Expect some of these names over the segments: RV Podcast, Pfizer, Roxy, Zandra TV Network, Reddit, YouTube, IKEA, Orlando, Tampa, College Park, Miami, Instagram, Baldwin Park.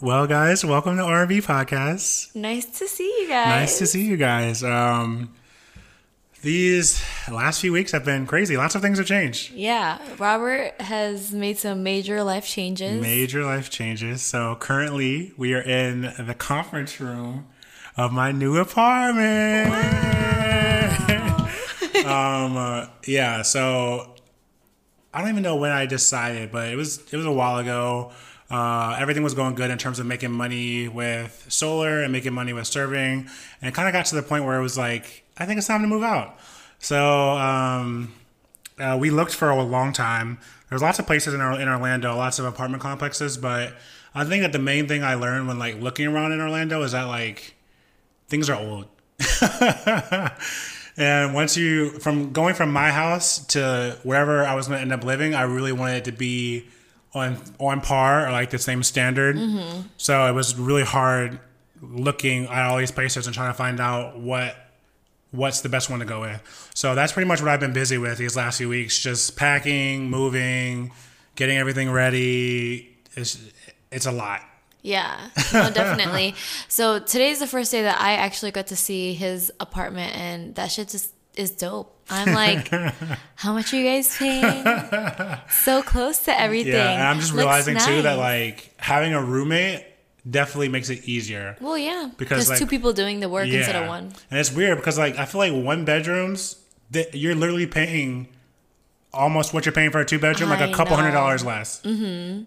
Well, guys, welcome to RV Podcast. Nice to see you guys. These last few weeks have been crazy. Lots of things have changed. Yeah. Robert has made some major life changes. So currently we are in the conference room of my new apartment. Wow. So I don't even know when I decided, but it was a while ago. Everything was going good in terms of making money with solar and making money with serving. And it kind of got to the point where it was like, I think it's time to move out. So we looked for a long time. There's lots of places in Orlando, lots of apartment complexes. But I think that the main thing I learned when like looking around in Orlando is that like things are old. And once from my house to wherever I was going to end up living, I really wanted it to be on par or like the same standard. Mm-hmm. So it was really hard looking at all these places and trying to find out what's the best one to go with. So that's pretty much what I've been busy with these last few weeks, just packing, moving, getting everything ready. It's a lot. Yeah, no, definitely. So today's the first day that I actually got to see his apartment, and that shit just is dope. I'm like, how much are you guys paying? So close to everything. Yeah, and I'm just realizing too that like having a roommate definitely makes it easier. Well, yeah, because like, two people doing the work instead of one. And it's weird because like I feel like one bedrooms that you're literally paying almost what you're paying for a two bedroom, like a couple $100 less. Mm-hmm.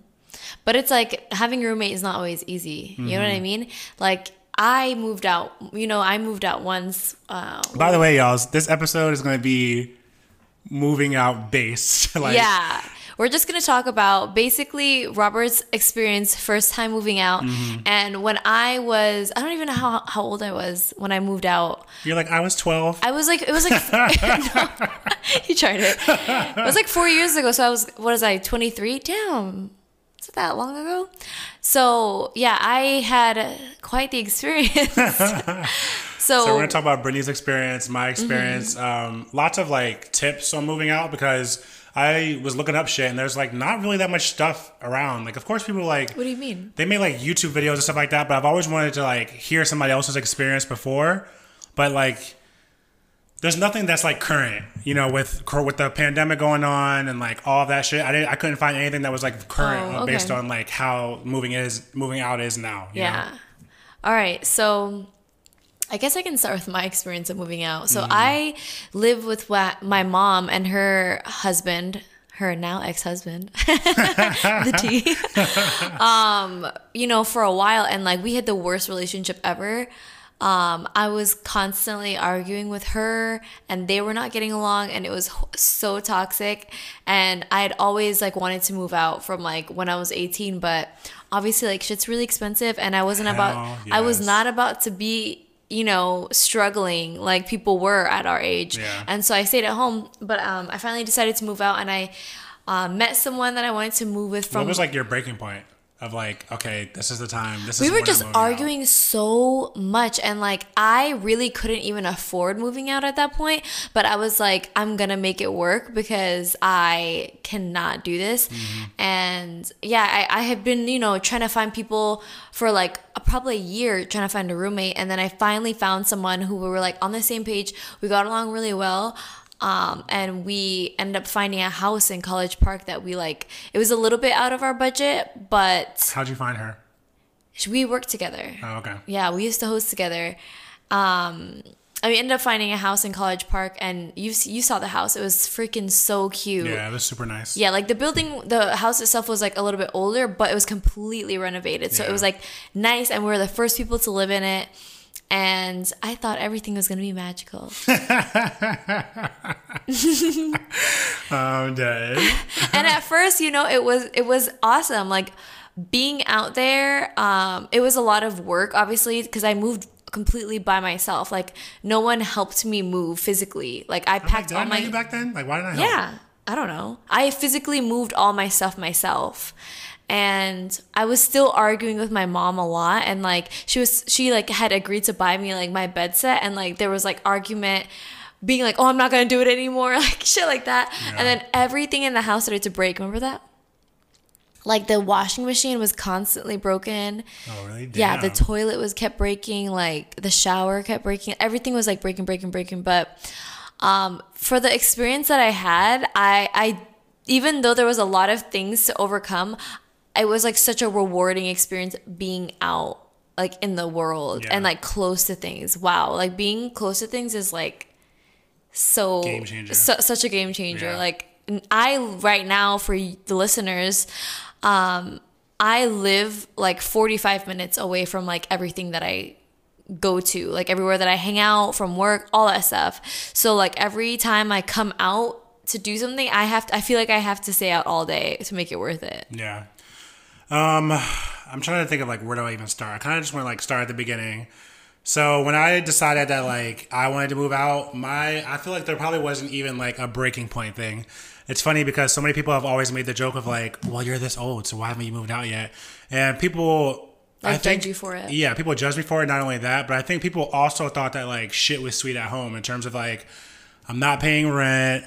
But it's like having a roommate is not always easy. Mm-hmm. You know what I mean? Like I moved out. You know, I moved out once. By the way, y'all, this episode is going to be moving out based. Like, yeah. We're just going to talk about basically Robert's experience first time moving out. Mm-hmm. And when I don't even know how old I was when I moved out. You're like, I was 12. I was like, it was like, you tried it. It was like 4 years ago. So I was, 23? Damn. Is it that long ago? So yeah, I had quite the experience. So we're going to talk about Brittany's experience, my experience, mm-hmm. Lots of like tips on moving out because I was looking up shit and there's like not really that much stuff around. Like, of course, people are like, what do you mean? They made like YouTube videos and stuff like that, but I've always wanted to like hear somebody else's experience before. But like, there's nothing that's like current, you know, with the pandemic going on and like all that shit. I couldn't find anything that was like current based on like how moving out is now. You know? All right. So I guess I can start with my experience of moving out. So I live with my mom and her husband, her now ex-husband, the T, you know, for a while. And like, we had the worst relationship ever. I was constantly arguing with her and they were not getting along and it was so toxic. And I had always like wanted to move out from like when I was 18, but obviously like shit's really expensive and I wasn't I was not about to be, you know, struggling like people were at our age. Yeah. And so I stayed at home, but I finally decided to move out and I met someone that I wanted to move with from. What was like your breaking point of like, okay, this is the time. This is we were just arguing out so much and like I really couldn't even afford moving out at that point, but I was like, I'm gonna make it work because I cannot do this. Mm-hmm. And yeah, I had been, you know, trying to find people for like probably a year trying to find a roommate, and then I finally found someone who we were like on the same page. We got along really well. And we ended up finding a house in College Park that we like. It was a little bit out of our budget, but how'd you find her? We worked together. Oh, okay. Yeah, we used to host together. We ended up finding a house in College Park, and you saw the house. It was freaking so cute. Yeah, it was super nice. Yeah, like the house itself was like a little bit older, but it was completely renovated, so it was like nice, and we were the first people to live in it. And I thought everything was going to be magical. I'm dead. And at first, you know, it was awesome. Like being out there, it was a lot of work, obviously, because I moved completely by myself. Like no one helped me move physically. Like I packed all my. Did I know you back then? Like why didn't I help? Yeah, I don't know. I physically moved all my stuff myself. And I was still arguing with my mom a lot, and like she like had agreed to buy me like my bed set, and like there was like argument being like, oh, I'm not gonna do it anymore, like shit like that. Yeah. And then everything in the house started to break. Remember that? Like, the washing machine was constantly broken. Oh, really? Damn. Yeah, the toilet kept breaking. Like, the shower kept breaking. Everything was, like, breaking. But for the experience that I had, I even though there was a lot of things to overcome, it was, like, such a rewarding experience being out, like, in the world. Yeah. And, like, close to things. Wow. Like, being close to things is, like, so... Game changer. Such a game changer. Yeah. Like, right now, for the listeners... I live like 45 minutes away from like everything that I go to, like everywhere that I hang out, from work, all that stuff. So like every time I come out to do something, I feel like I have to stay out all day to make it worth it. Yeah. I'm trying to think of like, where do I even start? I kind of just want to like start at the beginning. So when I decided that like I wanted to move out, I feel like there probably wasn't even like a breaking point thing. It's funny because so many people have always made the joke of like, well, you're this old, so why haven't you moved out yet? And people... Like, judge you for it. Yeah, people judge me for it. Not only that, but I think people also thought that like shit was sweet at home in terms of like, I'm not paying rent.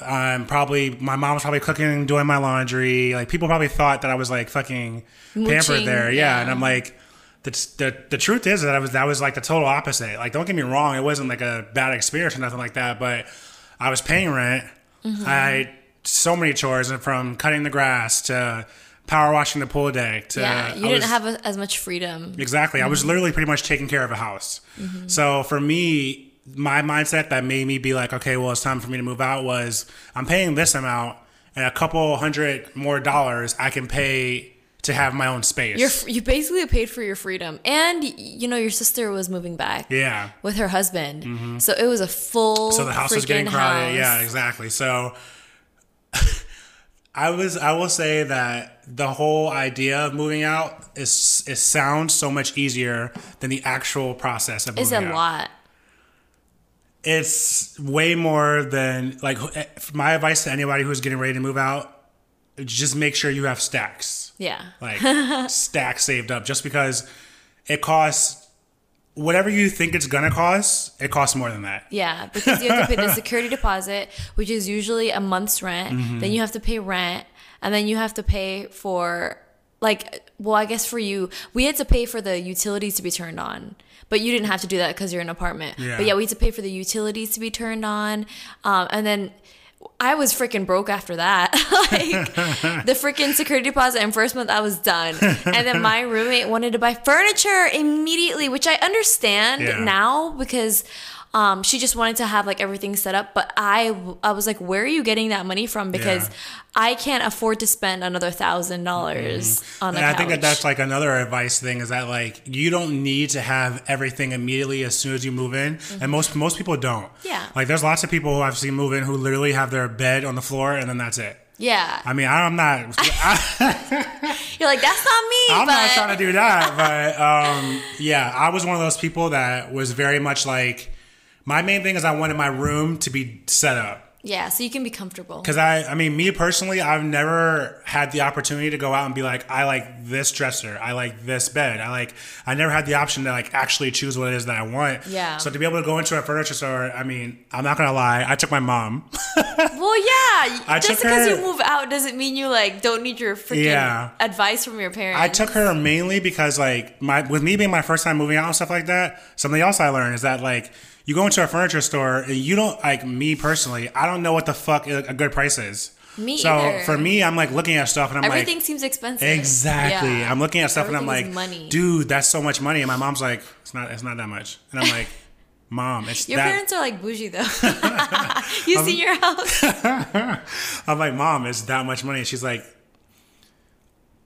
My mom was probably cooking, doing my laundry. Like people probably thought that I was like fucking pampered there. Yeah. And I'm like... The truth is that that was like the total opposite. Like, don't get me wrong, it wasn't like a bad experience or nothing like that, but I was paying rent. Mm-hmm. I had so many chores, and from cutting the grass to power washing the pool deck to... Yeah, you didn't have as much freedom. Exactly. Mm-hmm. I was literally pretty much taking care of a house. Mm-hmm. So for me, my mindset that made me be like, okay, well, it's time for me to move out was, I'm paying this amount, and a couple hundred more dollars I can pay to have my own space. You basically paid for your freedom. And, you know, your sister was moving back. Yeah. With her husband. Mm-hmm. So it was a full... So the house was getting crowded. Yeah, exactly. So I will say that the whole idea of moving out it sounds so much easier than the actual process of moving out. It's a lot. It's way more than... Like, my advice to anybody who's getting ready to move out, just make sure you have stacks. Yeah. Like stacks saved up, just because it costs whatever you think it's going to cost. It costs more than that. Yeah. Because you have to pay the security deposit, which is usually a month's rent. Mm-hmm. Then you have to pay rent, and then you have to pay for like, well, I guess for you, we had to pay for the utilities to be turned on, but you didn't have to do that because you're in an apartment. Yeah. But yeah, we had to pay for the utilities to be turned on. And then I was freaking broke after that. Like, the freaking security deposit in first month, I was done. And then my roommate wanted to buy furniture immediately, which I understand now because she just wanted to have like everything set up. But I was like, where are you getting that money from? Because I can't afford to spend another $1,000 on the couch. And I think that's like another advice thing, is that like, you don't need to have everything immediately as soon as you move in. Mm-hmm. And most people don't. Yeah. Like, there's lots of people who I've seen move in who literally have their bed on the floor and then that's it. Yeah. I mean, I'm not... You're like, that's not me. I'm not trying to do that. But yeah, I was one of those people that was very much like... My main thing is I wanted my room to be set up. Yeah, so you can be comfortable. Because I mean, me personally, I've never had the opportunity to go out and be like, I like this dresser, I like this bed, I never had the option to like actually choose what it is that I want. Yeah. So to be able to go into a furniture store, I mean, I'm not gonna lie, I took my mom. Well, yeah, just because you move out doesn't mean you like don't need your freaking advice from your parents. I took her mainly because like with me being my first time moving out and stuff like that, something else I learned is that like, you go into a furniture store and you don't, like me personally, I don't know what the fuck a good price is. Me either. So for me, I'm like looking at stuff and I'm like... Everything seems expensive. Exactly. Yeah. I'm looking at stuff and I'm like, dude, that's so much money. And my mom's like, it's not that much. And I'm like, Mom, it's your parents are like bougie though. You see your house. I'm like, Mom, it's that much money. She's like,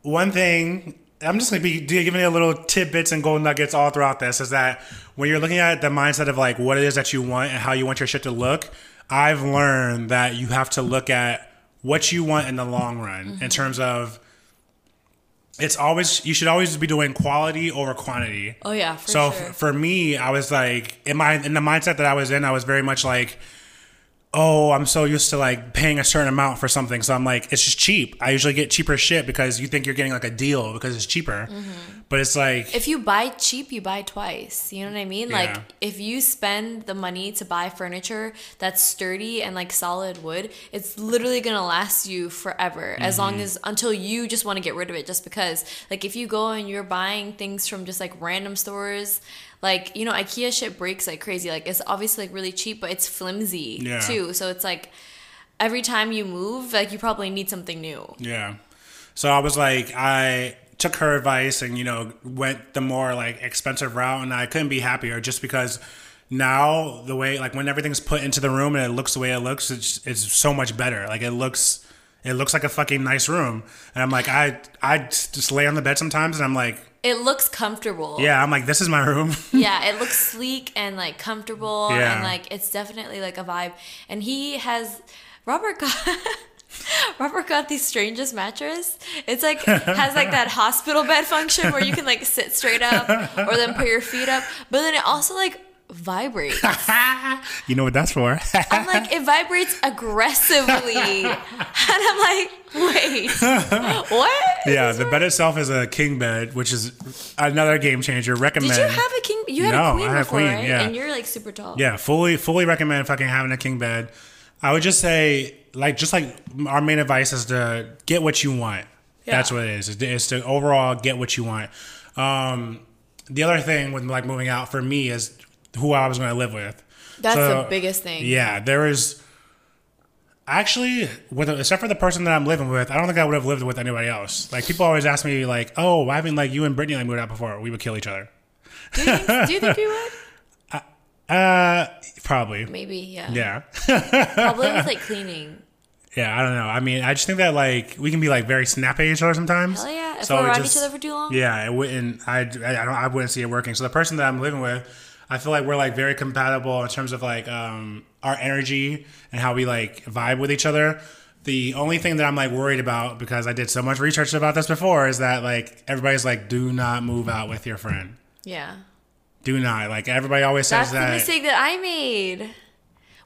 one thing... I'm just going to be giving you little tidbits and gold nuggets all throughout this, is that when you're looking at the mindset of like what it is that you want and how you want your shit to look, I've learned that you have to look at what you want in the long run. Mm-hmm. In terms of, you should always be doing quality over quantity. Oh yeah, for sure. So for me, I was like, in the mindset that I was in, I was very much like, oh, I'm so used to like paying a certain amount for something. So I'm like, it's just cheap. I usually get cheaper shit because you think you're getting like a deal because it's cheaper. Mm-hmm. But it's like, if you buy cheap, you buy twice. You know what I mean? Yeah. Like if you spend the money to buy furniture that's sturdy and like solid wood, it's literally going to last you forever, mm-hmm. as long as, until you just want to get rid of it. Just because like if you go and you're buying things from just like random stores, like, you know, IKEA shit breaks like crazy. Like, it's obviously, like, really cheap, but it's flimsy, yeah. too. So it's, like, every time you move, like, you probably need something new. Yeah. So I was, like, I took her advice and, you know, went the more, like, expensive route. And I couldn't be happier just because now the way, like, when everything's put into the room and it looks the way it looks, it's so much better. Like, it looks like a fucking nice room. And I'm, like, I just lay on the bed sometimes and I'm, like... It looks comfortable. Yeah, I'm like, this is my room. Yeah, it looks sleek and, like, comfortable. Yeah. And, like, it's definitely, like, a vibe. And he has... Robert got the strangest mattress. It's, like, has, like, that hospital bed function where you can, like, sit straight up or then put your feet up. But then it also, like... vibrates. You know what that's for. I'm like, it vibrates aggressively. And I'm like, wait, what? Yeah, the bed itself is a king bed, which is another game changer. Recommend. Did you have a king? You had a queen. I had before, a queen, right? Yeah. And you're like super tall. Yeah, fully recommend fucking having a king bed. I would just say, like, just like our main advice is to get what you want. Yeah. That's what it is. It's to overall get what you want. The other thing with like moving out for me is who I was going to live with. That's the biggest thing. Yeah, there is... Actually, except for the person that I'm living with, I don't think I would have lived with anybody else. Like, people always ask me, like, oh, why haven't, like, you and Brittany like moved out before? We would kill each other. Do you think we would? Probably. Maybe, yeah. Yeah. Probably with, like, cleaning. Yeah, I don't know. I mean, I just think that, like, we can be, like, very snappy at each other sometimes. Hell yeah. If so we're around each other for too long? Yeah, it wouldn't... I wouldn't see it working. So the person that I'm living with... I feel like we're, like, very compatible in terms of, like, our energy and how we, like, vibe with each other. The only thing that I'm, like, worried about, because I did so much research about this before, is that, like, everybody's like, do not move out with your friend. Yeah. Do not. Like, everybody always says that. That's the mistake that I made.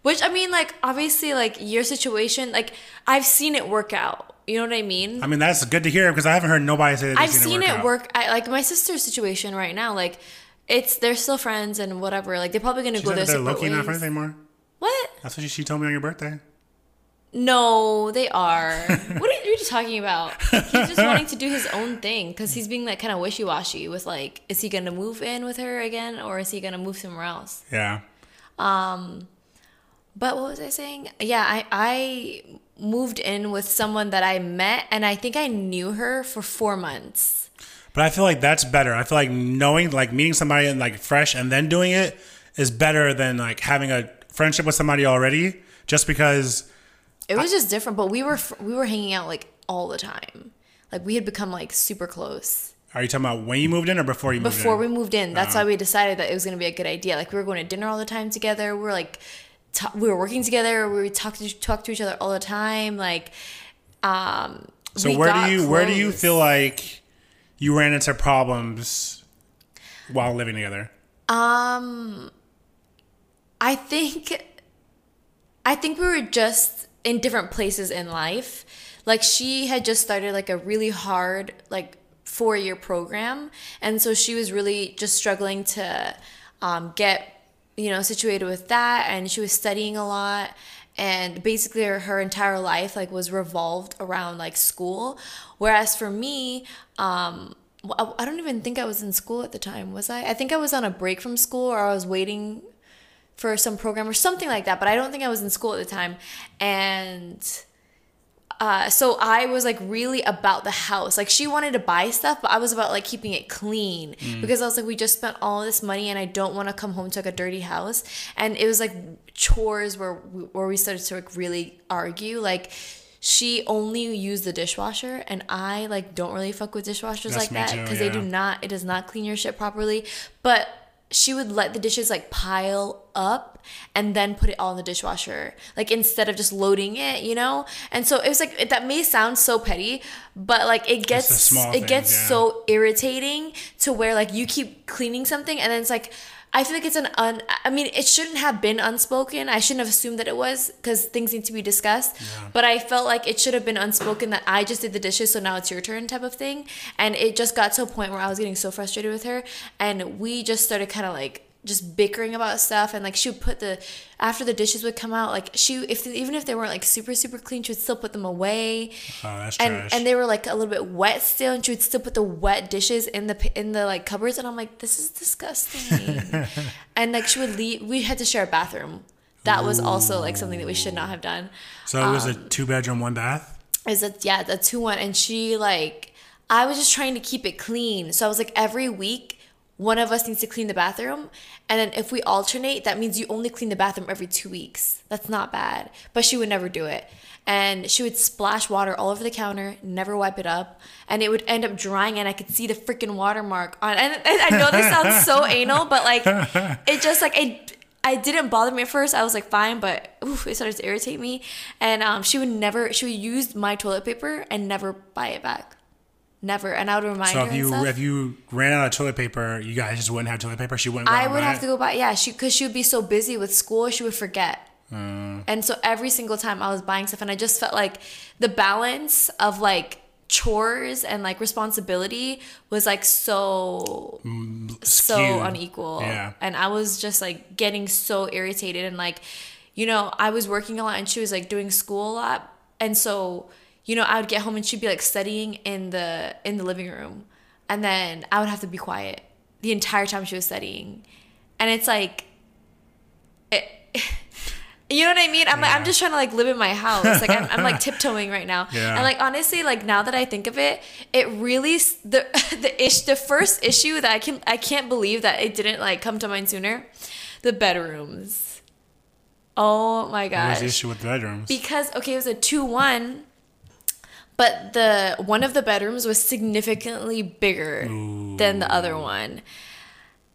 Which, I mean, like, obviously, like, your situation, like, I've seen it work out. You know what I mean? I mean, that's good to hear because I haven't heard nobody say that they've seen it work out. I've seen it work. Like, my sister's situation right now, like... They're still friends and whatever. Like, they're probably going to go their separate ways. They're not friends anymore. What? That's what she told me on your birthday. No, they are. What are you talking about? He's just wanting to do his own thing because he's being, like, kind of wishy-washy with, like, is he going to move in with her again or is he going to move somewhere else? Yeah. But what was I saying? Yeah, I moved in with someone that I met and I think I knew her for 4 months. But I feel like that's better. I feel like knowing, like meeting somebody and like fresh and then doing it is better than like having a friendship with somebody already just because. It was just different, but we were hanging out like all the time. Like we had become like super close. Are you talking about when you moved in or before you moved in? Before we moved in. That's why we decided that it was going to be a good idea. Like we were going to dinner all the time together. We were working together. We would talk to each other all the time. Like, so where do you feel like you ran into problems while living together? I think we were just in different places in life. Like she had just started like a really hard like 4-year program, and so she was really just struggling to get, you know, situated with that, and she was studying a lot. And basically her entire life like was revolved around like school. Whereas for me, I don't even think I was in school at the time, was I? I think I was on a break from school or I was waiting for some program or something like that. But I don't think I was in school at the time. And... so I was like really about the house. Like she wanted to buy stuff, but I was about like keeping it clean because I was like, we just spent all this money and I don't want to come home to like a dirty house. And it was like chores where we started to like really argue. Like she only used the dishwasher and I like don't really fuck with dishwashers. That's like that because yeah. They it does not clean your shit properly. But she would let the dishes like pile up and then put it all in the dishwasher, like instead of just loading it, you know? And so it was like, that may sound so petty, but like it gets so irritating to where like you keep cleaning something and then it's like, I feel like it's it shouldn't have been unspoken. I shouldn't have assumed that it was, because things need to be discussed. Yeah. But I felt like it should have been unspoken that I just did the dishes, so now it's your turn type of thing. And it just got to a point where I was getting so frustrated with her, and we just started kind of like just bickering about stuff. And like she would put after the dishes would come out, like even if they weren't like super, super clean, she would still put them away. Oh, that's trash. And they were like a little bit wet still, and she would still put the wet dishes in the like cupboards. And I'm like, this is disgusting. And like she would leave. We had to share a bathroom. That was also like something that we should not have done. So it was a 2-bedroom, 1-bath. Is that, yeah, the 2-1. And she I was just trying to keep it clean. So I was like, every week, one of us needs to clean the bathroom. And then if we alternate, that means you only clean the bathroom every 2 weeks. That's not bad. But she would never do it. And she would splash water all over the counter, never wipe it up. And it would end up drying, and I could see the freaking watermark on. And I know this sounds so anal, but like, it just like, it didn't bother me at first. I was like, fine, but it started to irritate me. And she would use my toilet paper and never buy it back. Never. And I would remind her. So if you ran out of toilet paper, you guys just wouldn't have toilet paper. She wouldn't. I would have to go buy. Yeah, because she would be so busy with school, she would forget. And so every single time I was buying stuff, and I just felt like the balance of like chores and like responsibility was like so unequal. Yeah. And I was just like getting so irritated, and like, you know, I was working a lot, and she was like doing school a lot, and so, you know, I would get home and she'd be like studying in the living room, and then I would have to be quiet the entire time she was studying, and it's like, you know what I mean? I'm like, I'm just trying to like live in my house, like I'm like tiptoeing right now, yeah. And like honestly, like now that I think of it, it really the first issue that I can't believe that it didn't like come to mind sooner, the bedrooms. Oh my gosh! What was the issue with the bedrooms? Because it was a 2-1. But one of the bedrooms was significantly bigger. Ooh. Than the other one.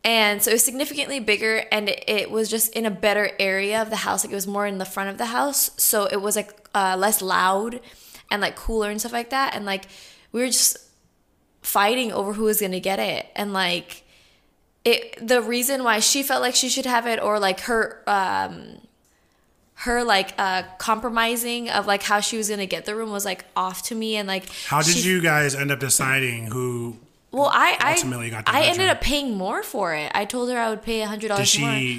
And so it was significantly bigger, and it was just in a better area of the house. Like it was more in the front of the house. So it was like less loud and like cooler and stuff like that. And like we were just fighting over who was going to get it. And like the reason why she felt like she should have it, or like her like compromising of like how she was gonna get the room was like off to me. And like, how did you guys end up deciding who? Well, I ultimately got the bedroom. I ended up paying more for it. I told her I would pay $100 more.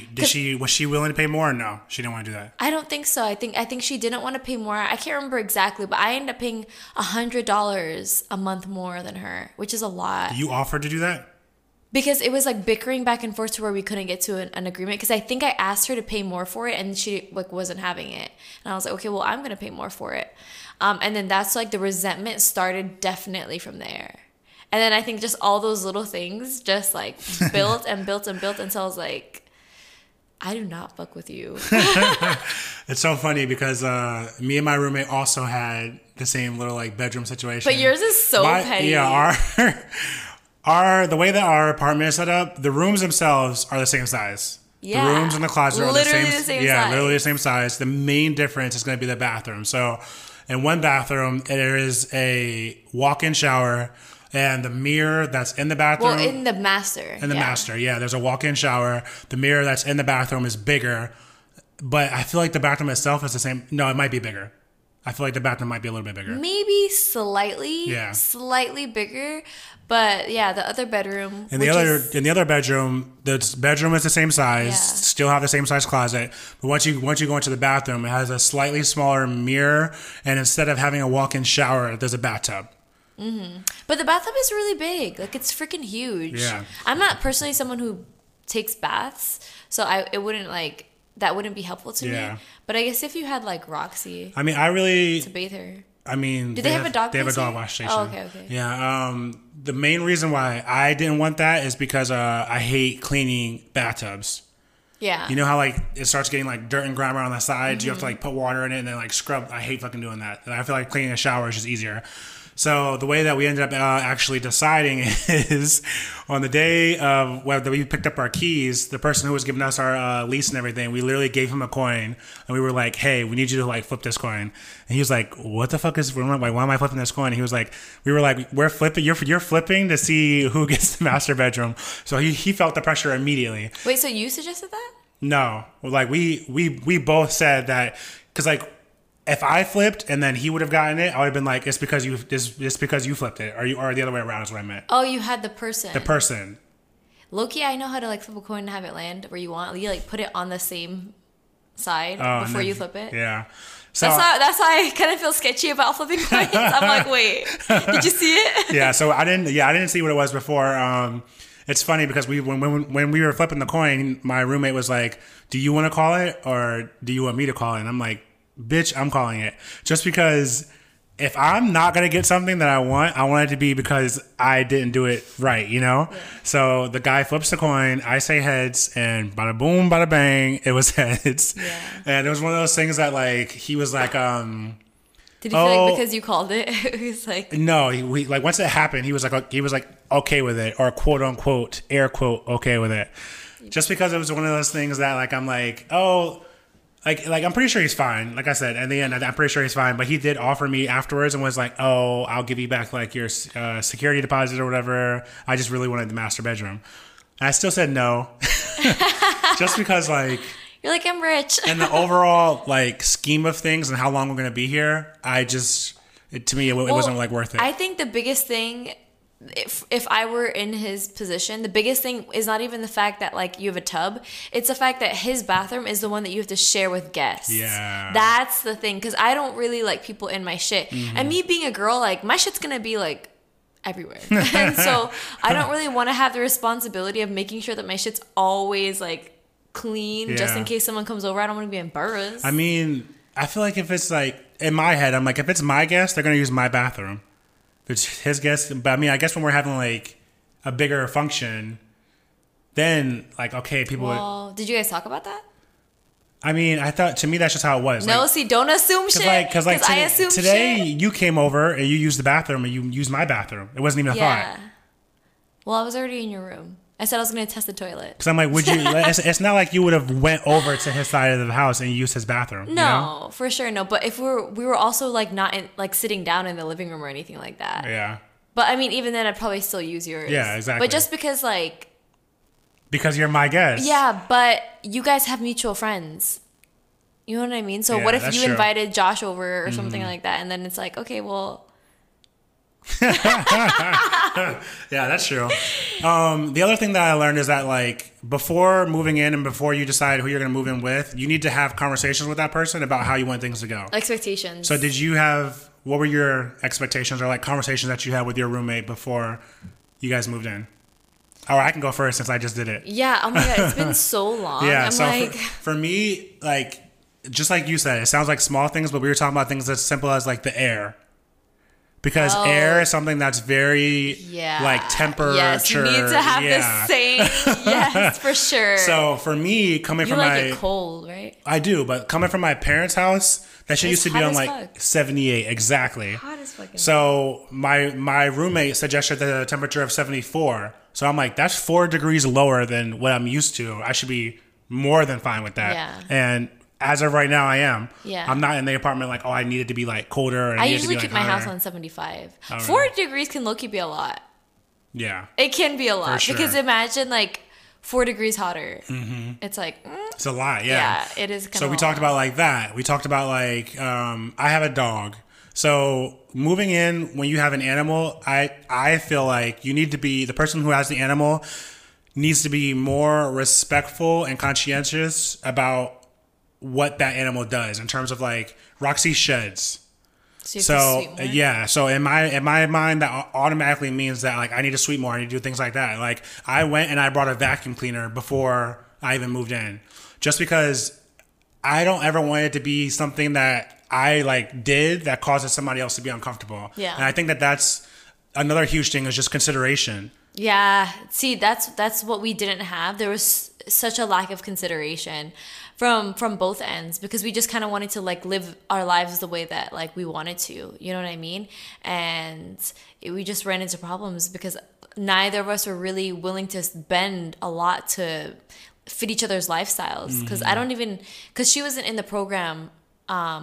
Was she willing to pay more? Or no, she didn't want to do that. I don't think so. I think she didn't want to pay more. I can't remember exactly, but I ended up paying $100 a month more than her, which is a lot. You offered to do that? Because it was like bickering back and forth to where we couldn't get to an agreement. Because I think I asked her to pay more for it, and she like wasn't having it. And I was like, okay, well, I'm gonna pay more for it. And then that's like the resentment started definitely from there. And then I think just all those little things just like built and built and built until I was like, I do not fuck with you. It's so funny because me and my roommate also had the same little like bedroom situation. But yours is so petty. Yeah, the way that our apartment is set up, the rooms themselves are the same size. Yeah. The rooms and the closet are the same size. Yeah, literally the same size. The main difference is going to be the bathroom. So in one bathroom, there is a walk-in shower, and the mirror that's in the bathroom. Well, in the master. There's a walk-in shower. The mirror that's in the bathroom is bigger, but I feel like the bathroom itself is the same. No, it might be bigger. I feel like the bathroom might be a little bit bigger. Maybe slightly bigger, but yeah, the other bedroom. In the other bedroom, the bedroom is the same size. Yeah. Still have the same size closet, but once you go into the bathroom, it has a slightly smaller mirror, and instead of having a walk-in shower, there's a bathtub. Mm-hmm. But the bathtub is really big. Like it's freaking huge. Yeah. I'm not personally someone who takes baths, so it wouldn't like. That wouldn't be helpful to me. But I guess if you had like Roxy, I mean, I really to bathe her. I mean, do they have a dog? They have a dog wash station. Oh, okay. Yeah. The main reason why I didn't want that is because I hate cleaning bathtubs. Yeah. You know how like it starts getting like dirt and grime on the sides. Mm-hmm. You have to like put water in it and then like scrub. I hate fucking doing that. And I feel like cleaning a shower is just easier. So the way that we ended up actually deciding is on the day of when we picked up our keys, the person who was giving us our lease and everything, we literally gave him a coin and we were like, hey, we need you to like flip this coin. And he was like, what the fuck is, like, why am I flipping this coin? And he was like, we were like, we're flipping, you're flipping to see who gets the master bedroom. So he felt the pressure immediately. Wait, so you suggested that? No, like we both said that, because like if I flipped and then he would have gotten it, I would have been like, it's because you flipped it, or the other way around is what I meant. Oh, you had the person. Loki, I know how to like flip a coin and have it land where you want. You like put it on the same side before you flip it. Yeah. So, that's why I kind of feel sketchy about flipping coins. I'm like, wait, did you see it? Yeah. So I didn't see what it was before. It's funny because when we were flipping the coin, my roommate was like, do you want to call it or do you want me to call it? And I'm like, bitch, I'm calling it. Just because if I'm not going to get something that I want it to be because I didn't do it right, you know? Yeah. So the guy flips the coin, I say heads, and bada boom, bada bang, it was heads. Yeah. And it was one of those things that like, he was like... Did he feel like because you called it, he was like... No, we like once it happened, he was like okay with it, or quote unquote, air quote, okay with it. Just because it was one of those things that like, I'm like, oh, like I'm pretty sure he's fine. Like I said, at the end, I'm pretty sure he's fine. But he did offer me afterwards and was like, oh, I'll give you back like your security deposit or whatever. I just really wanted the master bedroom. And I still said no. Just because like... You're like, I'm rich. And the overall like scheme of things and how long we're going to be here, to me, it wasn't like worth it. I think the biggest thing, if I were in his position, the biggest thing is not even the fact that like you have a tub. It's the fact that his bathroom is the one that you have to share with guests. Yeah. That's the thing. Because I don't really like people in my shit. Mm-hmm. And me being a girl, like my shit's going to be like everywhere. And so I don't really want to have the responsibility of making sure that my shit's always like clean. Yeah. Just in case someone comes over, I don't want to be embarrassed. I mean, I feel like if it's like in my head, I'm like, if it's my guest, they're gonna use my bathroom. If it's his guest, but I mean, I guess when we're having like a bigger function, then like okay, people. Well, did you guys talk about that? I mean, I thought to me that's just how it was. No, like, see, don't assume shit. Because like I assume today shit. You came over and you used the bathroom and you used my bathroom. It wasn't even a thought. Well, I was already in your room. I said I was going to test the toilet. Because I'm like, would you... it's not like you would have went over to his side of the house and used his bathroom. No, you know? For sure, no. But if we were also like not in, like sitting down in the living room or anything like that. Yeah. But I mean, even then, I'd probably still use yours. Yeah, exactly. But just because like... Because you're my guest. Yeah, but you guys have mutual friends. You know what I mean? So yeah, what if you invited Josh over or something like that? And then it's like, okay, well... Yeah, that's true. The other thing that I learned is that like before moving in and before you decide who you're going to move in with, you need to have conversations with that person about how you want things to go. Expectations. So did you have, what were your expectations or like conversations that you had with your roommate before you guys moved in? Oh, I can go first since I just did it. Yeah, oh my god, it's been so long. Yeah, I'm so like... for me, like just like you said, it sounds like small things, but we were talking about things as simple as like the air. Because air is something that's very, like, temperature. Yes, you need to have the same. Yes, for sure. So, for me, you like it cold, right? I do, but coming from my parents' house, that shit used to be on, like, fuck. 78. Exactly. Hot as fucking so, my roommate suggested the temperature of 74. So, I'm like, that's 4 degrees lower than what I'm used to. I should be more than fine with that. Yeah. And... as of right now, I am. Yeah. I'm not in the apartment like, oh, I need it to be like colder. I usually keep my house on 75. 4 degrees can low-key be a lot. Yeah. It can be a lot. Sure. Because imagine like 4 degrees hotter. Mm-hmm. It's like... It's a lot, yeah. Yeah, it is kind of So we talked about like that. We talked about like, I have a dog. So moving in, when you have an animal, I feel like you need to be... The person who has the animal needs to be more respectful and conscientious about... what that animal does in terms of like Roxy sheds. So in my mind that automatically means that like I need to sweep more, I need to do things like that. Like I went and I brought a vacuum cleaner before I even moved in, just because I don't ever want it to be something that I like did that causes somebody else to be uncomfortable. Yeah. And I think that that's another huge thing is just consideration. Yeah. See, that's what we didn't have. There was such a lack of consideration from both ends, because we just kind of wanted to like live our lives the way that like we wanted to, you know what I mean? And we just ran into problems because neither of us were really willing to bend a lot to fit each other's lifestyles. Because because she wasn't in the program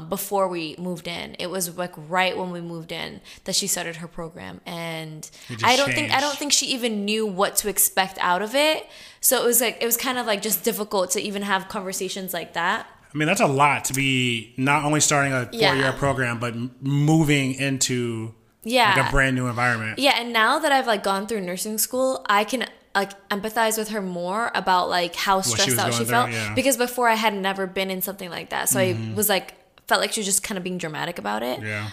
before we moved in. It was like right when we moved in that she started her program, and I don't think she even knew what to expect out of it. So it was kind of like just difficult to even have conversations like that. I mean, that's a lot to be not only starting a 4-year program, but moving into like a brand new environment. Yeah, and now that I've like gone through nursing school, I can like empathize with her more about like how stressed out she felt, because before I had never been in something like that. So I was like, felt like she was just kind of being dramatic about it. Yeah.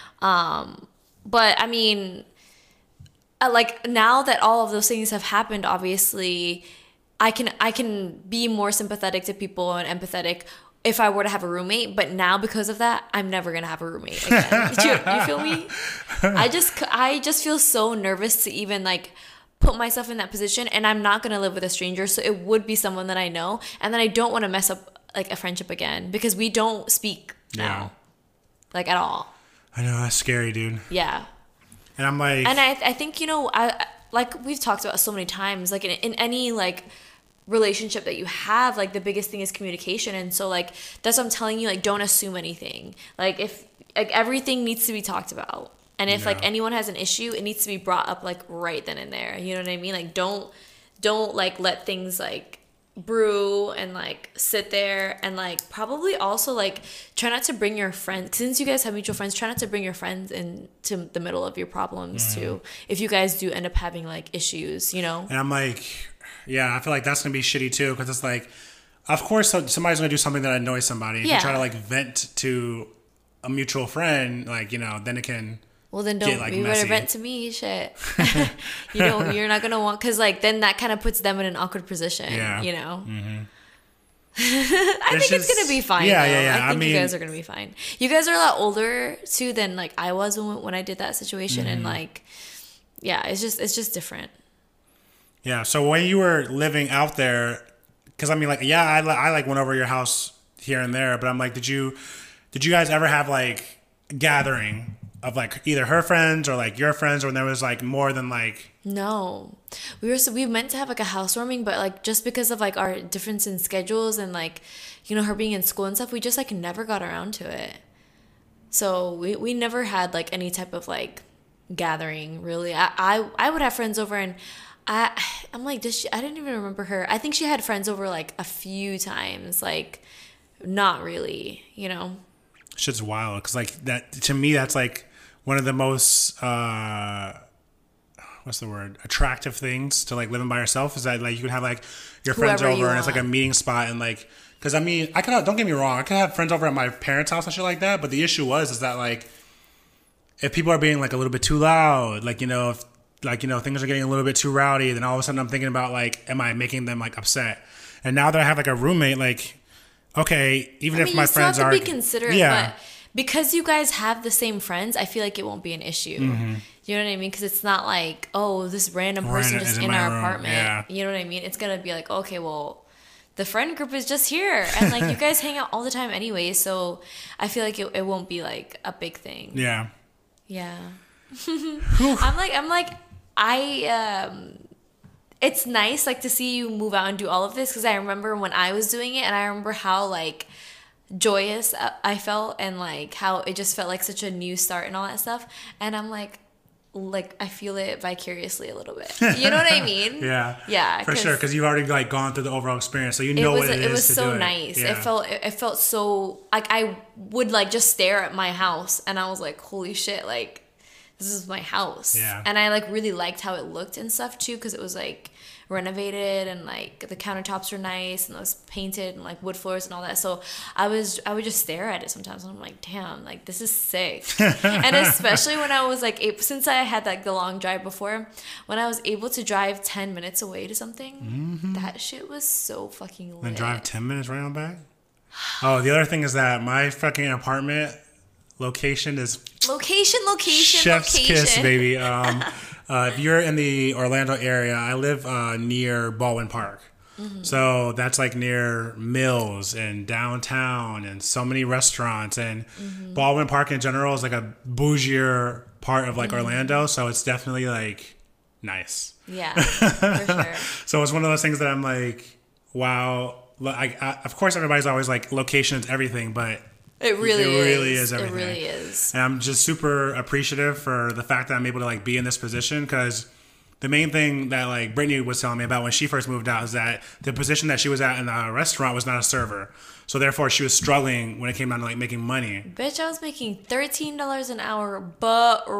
But I mean, like now that all of those things have happened, obviously I can be more sympathetic to people and empathetic if I were to have a roommate. But now because of that, I'm never going to have a roommate again. you feel me? I just feel so nervous to even like put myself in that position, and I'm not going to live with a stranger, so it would be someone that I know, and then I don't want to mess up like a friendship again, because we don't speak now like at all. I know, that's scary, dude. Yeah. And I'm like, and I think, you know, I like we've talked about so many times, like in any like relationship that you have, like the biggest thing is communication. And so like that's what I'm telling you, like don't assume anything. Like if like everything needs to be talked about. And if like anyone has an issue, it needs to be brought up like right then and there. You know what I mean? Like don't like let things like brew and like sit there, and like probably also like try not to bring your friends, since you guys have mutual friends, try not to bring your friends into the middle of your problems too. If you guys do end up having like issues, you know? And I'm like, yeah, I feel like that's going to be shitty too, because it's like, of course somebody's going to do something that annoys somebody. If you try to like vent to a mutual friend, like, you know, then it can... Well, then don't. Like, you better vent to me, shit. You know, you're not going to want... Because, like, then that kind of puts them in an awkward position, you know? Mm-hmm. I think it's going to be fine, though. I think you guys are going to be fine. You guys are a lot older, too, than, like, I was when I did that situation. Mm-hmm. And, like, yeah, it's just different. Yeah, so when you were living out there... Because, I mean, like, yeah, I, like, went over your house here and there. But I'm like, did you guys ever have, like, gathering... of like either her friends or like your friends, or when there was like more than like... No, we meant to have like a housewarming, but like just because of like our difference in schedules and like, you know, her being in school and stuff, we just like never got around to it. So we never had like any type of like gathering really. I would have friends over, and I'm like, I didn't even remember her. I think she had friends over like a few times, like not really, you know? Shit's wild, because like that, to me, that's like one of the most attractive things to like living by yourself, is that like you can have like your friends over and it's like a meeting spot. And like, because I mean, I could, don't get me wrong, I could have friends over at my parents' house and shit like that, but the issue is that like if people are being like a little bit too loud, like, you know, if like, you know, things are getting a little bit too rowdy, then all of a sudden I'm thinking about like, am I making them like upset? And now that I have like a roommate, like, okay, if my friends are... I mean, you still have to be considerate, but because you guys have the same friends, I feel like it won't be an issue. Mm-hmm. You know what I mean? Because it's not like, oh, this random person just in our apartment. Yeah. You know what I mean? It's going to be like, okay, well, the friend group is just here. And, like, you guys hang out all the time anyway, so I feel like it won't be, like, a big thing. Yeah. Yeah. I'm like, it's nice, like, to see you move out and do all of this, because I remember when I was doing it, and I remember how, like, joyous I felt, and, like, how it just felt like such a new start and all that stuff. And I'm like, I feel it vicariously a little bit. You know what I mean? Yeah. Yeah. For sure, because you've already, like, gone through the overall experience, so you know what it is. It was so nice. Yeah. It felt so, like, I would, like, just stare at my house, and I was like, holy shit, like, this is my house. Yeah. And I, like, really liked how it looked and stuff, too, because it was, like, renovated, and like the countertops were nice, and it was painted, and like wood floors and all that. So I would just stare at it sometimes, and I'm like, damn, like this is sick. And especially when I was like, since I had like the long drive before, when I was able to drive 10 minutes away to something, that shit was so fucking lit. And drive 10 minutes right on back? Oh, the other thing is that my fucking apartment location is chef's kiss, baby. If you're in the Orlando area, I live near Baldwin Park. Mm-hmm. So that's like near Mills and downtown and so many restaurants, and mm-hmm. Baldwin Park in general is like a bougier part of like mm-hmm. Orlando. So it's definitely like nice. Yeah, for sure. So it's one of those things that I'm like, wow. I, of course, everybody's always like location is everything, but it really is everything. It really is. And I'm just super appreciative for the fact that I'm able to like be in this position, because the main thing that like Brittany was telling me about when she first moved out is that the position that she was at in the restaurant was not a server. So therefore she was struggling when it came down to like making money. Bitch, I was making $13 an hour, broke.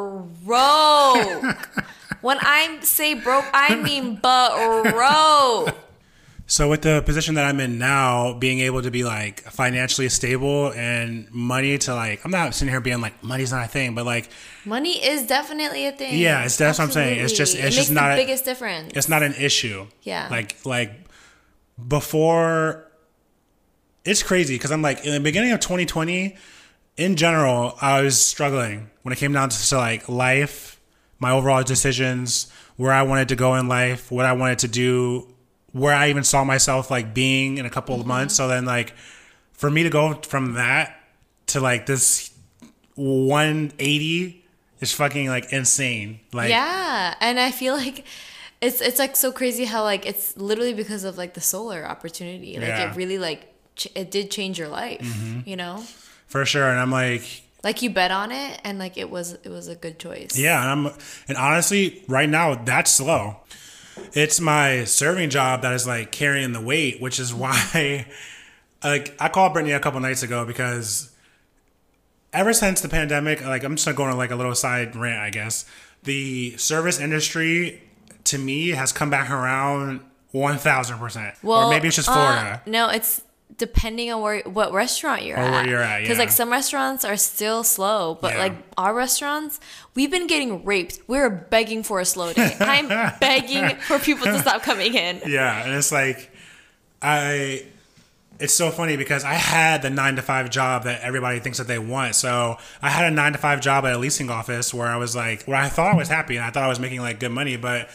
When I say broke, I mean broke. So with the position that I'm in now, being able to be like financially stable and money to like, I'm not sitting here being like money's not a thing, but like money is definitely a thing. Yeah, it's that's Absolutely. What I'm saying. It's just not the biggest difference. It's not an issue. Yeah. Like before, it's crazy because I'm like in the beginning of 2020, in general, I was struggling when it came down to like life, my overall decisions, where I wanted to go in life, what I wanted to do, where I even saw myself like being in a couple of months. So then like for me to go from that to like this 180 is fucking like insane. Like, yeah. And I feel like it's like so crazy how like it's literally because of like the solar opportunity. Like yeah. It really like it did change your life, mm-hmm. you know? For sure. And I'm like you bet on it and like it was a good choice. Yeah. And honestly right now that's slow. It's my serving job that is like carrying the weight, which is why like I called Brittany a couple nights ago, because ever since the pandemic, like I'm just going on like a little side rant, I guess. The service industry to me has come back around 1,000%. Well, or maybe it's just Florida. No, it's depending on what restaurant you're at. Or where you're at, yeah. Because like some restaurants are still slow, but yeah. like our restaurants, we've been getting raped. We're begging for a slow day. I'm begging for people to stop coming in. Yeah, and it's like it's so funny because I had the 9-to-5 job that everybody thinks that they want. So I had a 9-to-5 job at a leasing office where I was like, where I thought I was happy and I thought I was making like good money, but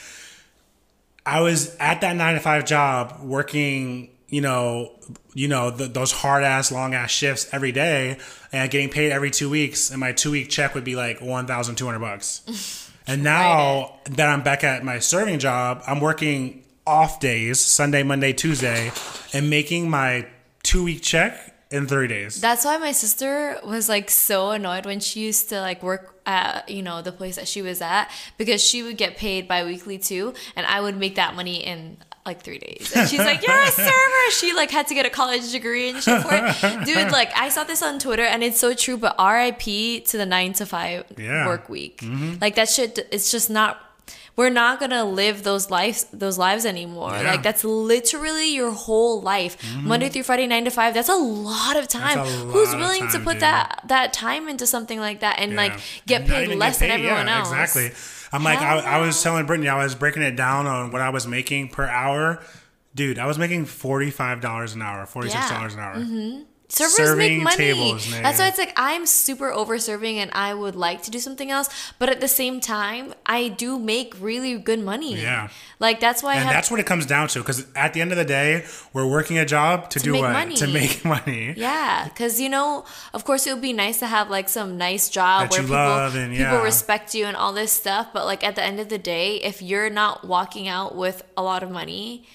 I was at that 9-to-5 job working. You know, those hard ass, long ass shifts every day and getting paid every 2 weeks. And my 2-week check would be like $1,200. And now that I'm back at my serving job, I'm working off days, Sunday, Monday, Tuesday, and making my 2-week check in 3 days. That's why my sister was like so annoyed when she used to like work at, you know, the place that she was at, because she would get paid biweekly too. And I would make that money in like 3 days. And she's like, you're a server. She like had to get a college degree and shit for it. Dude, like I saw this on Twitter and it's so true, but RIP to the 9-to-5 yeah. work week. Mm-hmm. Like that shit, it's just not, we're not going to live those lives anymore. Yeah. Like that's literally your whole life. Mm-hmm. Monday through Friday, 9-to-5. That's a lot of time. Who's willing to put that time into something like that and yeah. like get paid less than everyone yeah, else? Exactly. I'm like, I was telling Brittany, I was breaking it down on what I was making per hour. Dude, I was making $45 an hour, $46 yeah. an hour. Mm-hmm. Servers make money. Tables, man. That's why it's like, I'm super over serving and I would like to do something else. But at the same time, I do make really good money. Yeah. Like, that's why that's what it comes down to. Because at the end of the day, we're working a job to do what? Money. To make money. Yeah. Because, you know, of course, it would be nice to have like some nice job that where people respect you and all this stuff. But like, at the end of the day, if you're not walking out with a lot of money,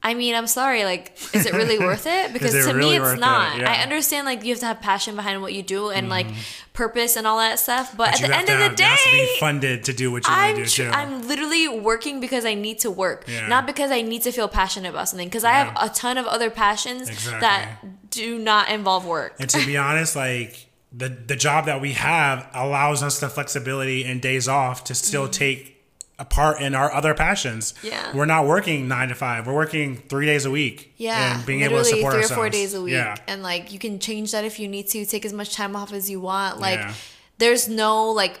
I mean, I'm sorry, like, is it really worth it? Because to really me, it's not. Yeah. I understand, like, you have to have passion behind what you do and, mm-hmm. like, purpose and all that stuff. But at the end of the day, you have to be funded to do what you want to do, too. I'm literally working because I need to work, yeah. not because I need to feel passionate about something. Because yeah. I have a ton of other passions exactly. that do not involve work. And to be honest, like, the job that we have allows us the flexibility and days off to still mm-hmm. take a part in our other passions. Yeah. We're not working 9-to-5. We're working 3 days a week. Yeah. And being able to support ourselves. 3 or 4 days a week. Yeah. And like you can change that if you need to. Take as much time off as you want. Like yeah. there's no like,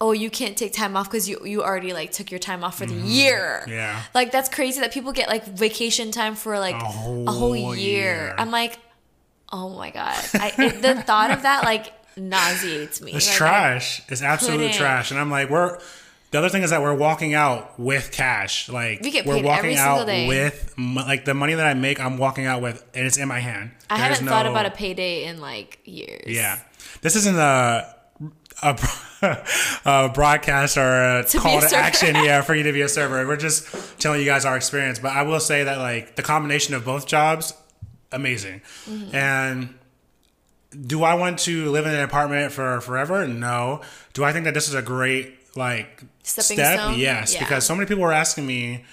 oh, you can't take time off because you already like took your time off for the mm-hmm. year. Yeah. Like that's crazy that people get like vacation time for like a whole year. I'm like, oh my God. The thought of that like nauseates me. It's trash. It's absolute trash. And I'm like, The other thing is that we're walking out with cash. Like, we get paid every single day. We're walking out with, like, the money that I make, I'm walking out with, and it's in my hand. I haven't thought about a payday in, like, years. Yeah. This isn't a broadcast or a call to action, for you to be a server. We're just telling you guys our experience. But I will say that, like, the combination of both jobs, amazing. Mm-hmm. And... do I want to live in an apartment for forever? No. Do I think that this is a great, like, stepping stone? Yes. Yeah. Because so many people were asking me,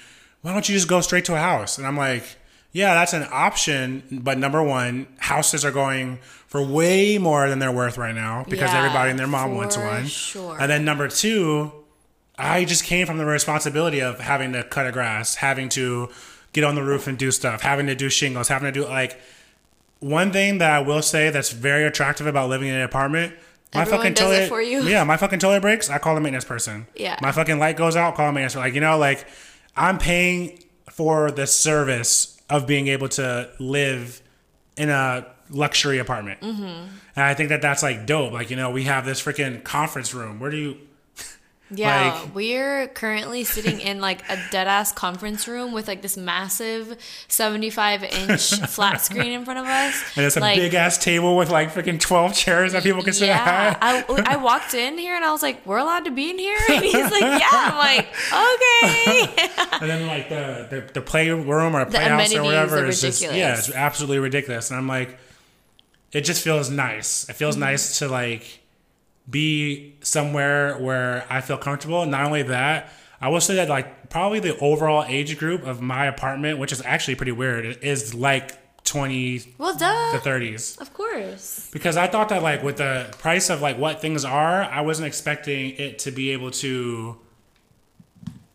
why don't you just go straight to a house? And I'm like, yeah, that's an option. But number one, houses are going for way more than they're worth right now because everybody and their mom wants one. Sure. And then number two, I just came from the responsibility of having to cut a grass, having to get on the roof and do stuff, having to do shingles, having to do, like... One thing that I will say that's very attractive about living in an apartment, my fucking toilet breaks, I call the maintenance person. Yeah. My fucking light goes out, call the maintenance person. Like, I'm paying for the service of being able to live in a luxury apartment. Mm-hmm. And I think that that's, like, dope. Like, we have this freaking conference room. Where do you... Yeah, like, we're currently sitting in, like, a dead-ass conference room with, like, this massive 75-inch flat screen in front of us. And it's a, like, big-ass table with, like, freaking 12 chairs that people can sit at. I walked in here, and I was like, we're allowed to be in here? And he's like, yeah. I'm like, okay. And then, like, the playroom or playhouse or whatever is just... Yeah, it's absolutely ridiculous. And I'm like, it just feels nice. It feels nice to, like... be somewhere where I feel comfortable. Not only that, I will say that, like, probably the overall age group of my apartment, which is actually pretty weird, is like 20 to 30s. Of course. Because I thought that, like, with the price of, like, what things are, I wasn't expecting it to be able to,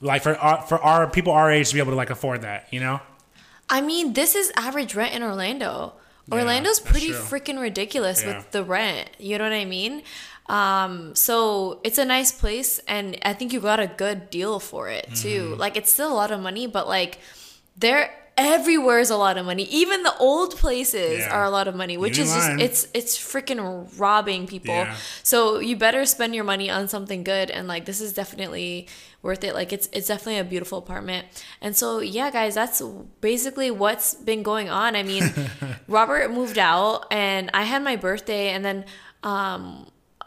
like, for our people our age to be able to, like, afford that, I mean, this is average rent in Orlando. Orlando's pretty freaking ridiculous with the rent. You know what I mean? So it's a nice place, and I think you got a good deal for it too. Mm-hmm. Like, it's still a lot of money, but, like, everywhere is a lot of money. Even the old places are a lot of money, which is just, it's freaking robbing people. Yeah. So you better spend your money on something good, and, like, this is definitely worth it. Like, it's definitely a beautiful apartment. And so, yeah, guys, that's basically what's been going on. I mean, Robert moved out, and I had my birthday, and then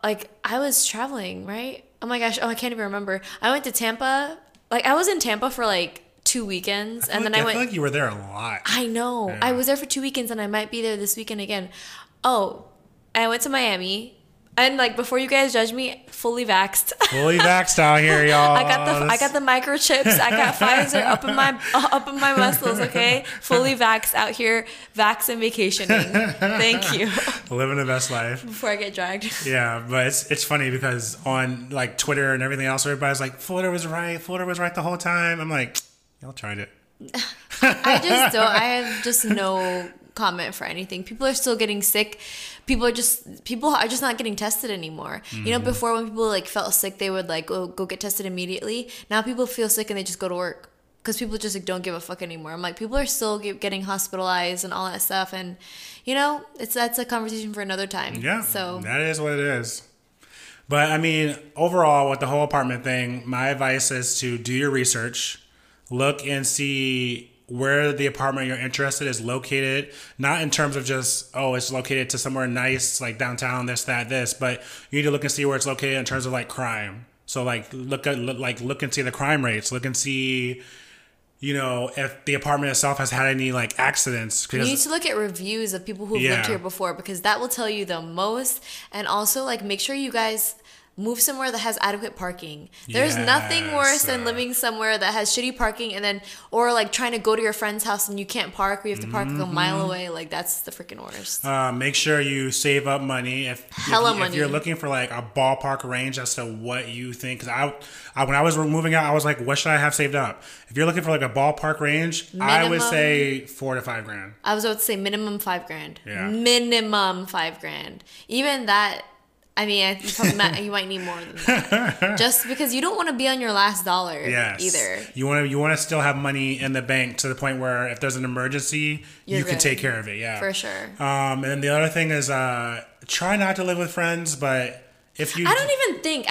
like, I was traveling, right? Oh my gosh. Oh, I can't even remember. I went to Tampa. Like, I was in Tampa for, like, 2 weekends. And then I went. I feel like you were there a lot. I know. Yeah. I was there for 2 weekends, and I might be there this weekend again. Oh, I went to Miami. And, like, before you guys judge me, fully vaxxed. Fully vaxxed out here, y'all. I got the microchips. I got Pfizer up in my muscles, okay? Fully vaxxed out here, vax and vacationing. Thank you. Living the best life. Before I get dragged. Yeah, but it's funny because on, like, Twitter and everything else, everybody's like, Florida was right the whole time. I'm like, y'all tried it. I have just no comment for anything. People are still getting sick. People are just not getting tested anymore. Mm-hmm. Before, when people, like, felt sick, they would, like, go get tested immediately. Now people feel sick and they just go to work because people just, like, don't give a fuck anymore. I'm like, people are still getting hospitalized and all that stuff, and that's a conversation for another time. Yeah. So that is what it is. But I mean, overall, with the whole apartment thing, my advice is to do your research, look and see where the apartment you're interested is located, not in terms of just, oh, it's located to somewhere nice, like downtown, this, that, this, but you need to look and see where it's located in terms of, like, crime. So, like, look and see the crime rates, look and see, if the apartment itself has had any, like, accidents. You need to look at reviews of people who've lived here before, because that will tell you the most. And also, like, make sure you guys move somewhere that has adequate parking. There's nothing worse than living somewhere that has shitty parking, and then, or, like, trying to go to your friend's house and you can't park, or you have to park like a mile away. Like, that's the freaking worst. Make sure you save up money. If you're looking for, like, a ballpark range as to what you think, because I when I was moving out, I was like, what should I have saved up? If you're looking for, like, a ballpark range, minimum, I would say $4,000 to $5,000. I was about to say minimum $5,000. Yeah. Minimum $5,000. Even that. I mean, you might need more than that. Just because you don't want to be on your last dollar either. You want to still have money in the bank to the point where if there's an emergency, you can take care of it. Yeah, for sure. And then the other thing is, try not to live with friends, but I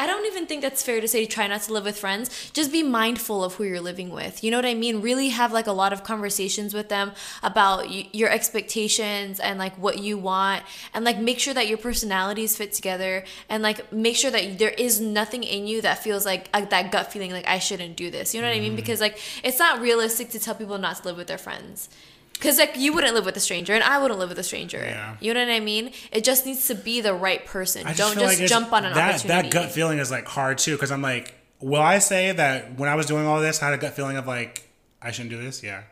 don't even think that's fair to say try not to live with friends. Just be mindful of who you're living with. You know what I mean? Really have like a lot of conversations with them about your expectations and like what you want, and like make sure that your personalities fit together, and like make sure that there is nothing in you that feels like that gut feeling like I shouldn't do this. You know what I mean? Because like it's not realistic to tell people not to live with their friends. Because, like, you wouldn't live with a stranger, and I wouldn't live with a stranger. Yeah. You know what I mean? It just needs to be the right person. Don't just like jump on an opportunity. That gut feeling is, like, hard, too. Because I'm like, will I say that when I was doing all this, I had a gut feeling of, like, I shouldn't do this? Yeah.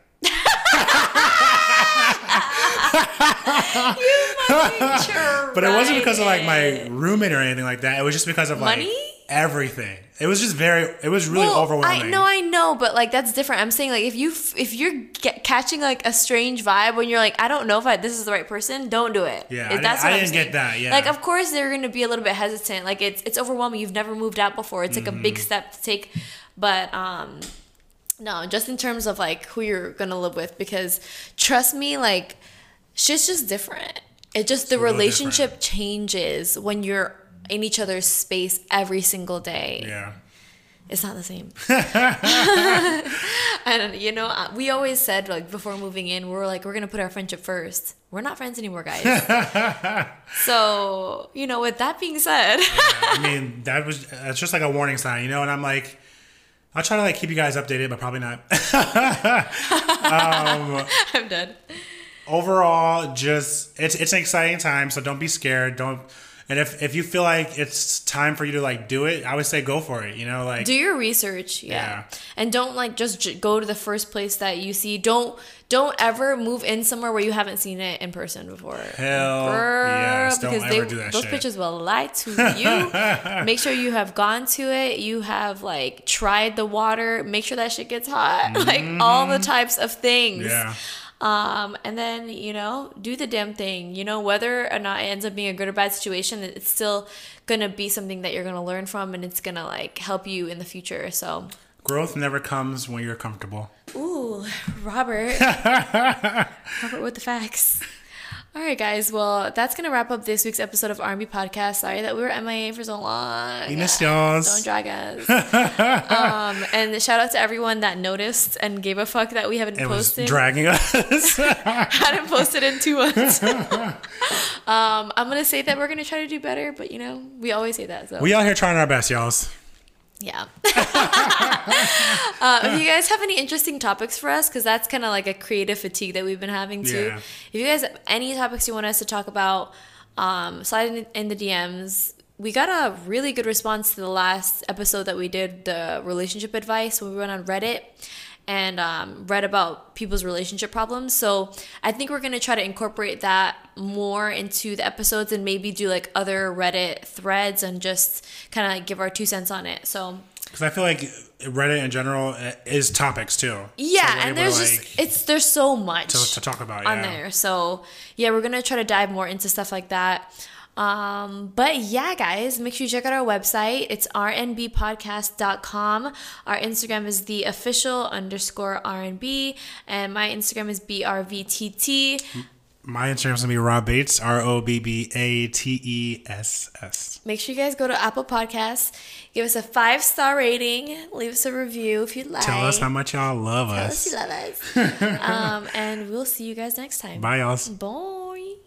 You fucking jerk. But it wasn't because of, like, my roommate or anything like that. It was just because of, like... Money? Everything. It was really overwhelming. I know, but like that's different. I'm saying like if you're catching like a strange vibe when you're like, I don't know if this is the right person, don't do it. Yeah, I didn't get that. Yeah, like of course they're gonna be a little bit hesitant. Like it's overwhelming. You've never moved out before. It's like a big step to take, but no, just in terms of like who you're gonna live with, because trust me, like shit's just different. The relationship changes when you're in each other's space every single day. Yeah. It's not the same. And, you know, we always said, like, before moving in, we were like, we're going to put our friendship first. We're not friends anymore, guys. So, you know, with that being said. Yeah, I mean, that's just like a warning sign, you know? And I'm like, I'll try to, like, keep you guys updated, but probably not. I'm done. Overall, just, it's an exciting time, so don't be scared. And if you feel like it's time for you to, like, do it, I would say go for it, you know? Like, do your research, yeah. And don't, like, just go to the first place that you see. Don't ever move in somewhere where you haven't seen it in person before. Hell yes, don't ever do that shit. Because those bitches will lie to you. Make sure you have gone to it. You have, like, tried the water. Make sure that shit gets hot. Mm-hmm. Like, all the types of things. Yeah. And then, you know, do the damn thing, you know, whether or not it ends up being a good or bad situation, it's still going to be something that you're going to learn from, and it's going to like help you in the future. So growth never comes when you're comfortable. Ooh, Robert. Robert with the facts. All right, guys. Well, that's going to wrap up this week's episode of RV Podcast. Sorry that we were MIA for so long. We missed y'all. Don't drag us. And shout out to everyone that noticed and gave a fuck that we haven't posted. It was dragging us. Hadn't posted in 2 months. I'm going to say that we're going to try to do better, but, you know, we always say that. So. We out here trying our best, y'all. Yeah. If you guys have any interesting topics for us, because that's kind of like a creative fatigue that we've been having too. Yeah. If you guys have any topics you want us to talk about, slide in the DMs. We got a really good response to the last episode that we did, the relationship advice, when we went on Reddit and read about people's relationship problems. So I think we're going to try to incorporate that more into the episodes, and maybe do like other Reddit threads and just kind of like give our 2 cents on it. So, because I feel like Reddit in general is topics too. Yeah, so and there's like, there's so much to talk about on there. So yeah, we're going to try to dive more into stuff like that. But yeah, guys, make sure you check out our website. It's rnbpodcast.com. Our Instagram is the official _RNB, and my Instagram is brvtt. My Instagram's gonna be Rob Bates, ROBBATESS. Make sure you guys go to Apple Podcasts, give us a 5-star rating, leave us a review if you'd like. Tell us how much y'all love us. Tell us you love us. And we'll see you guys next time. Bye, y'all. Bye.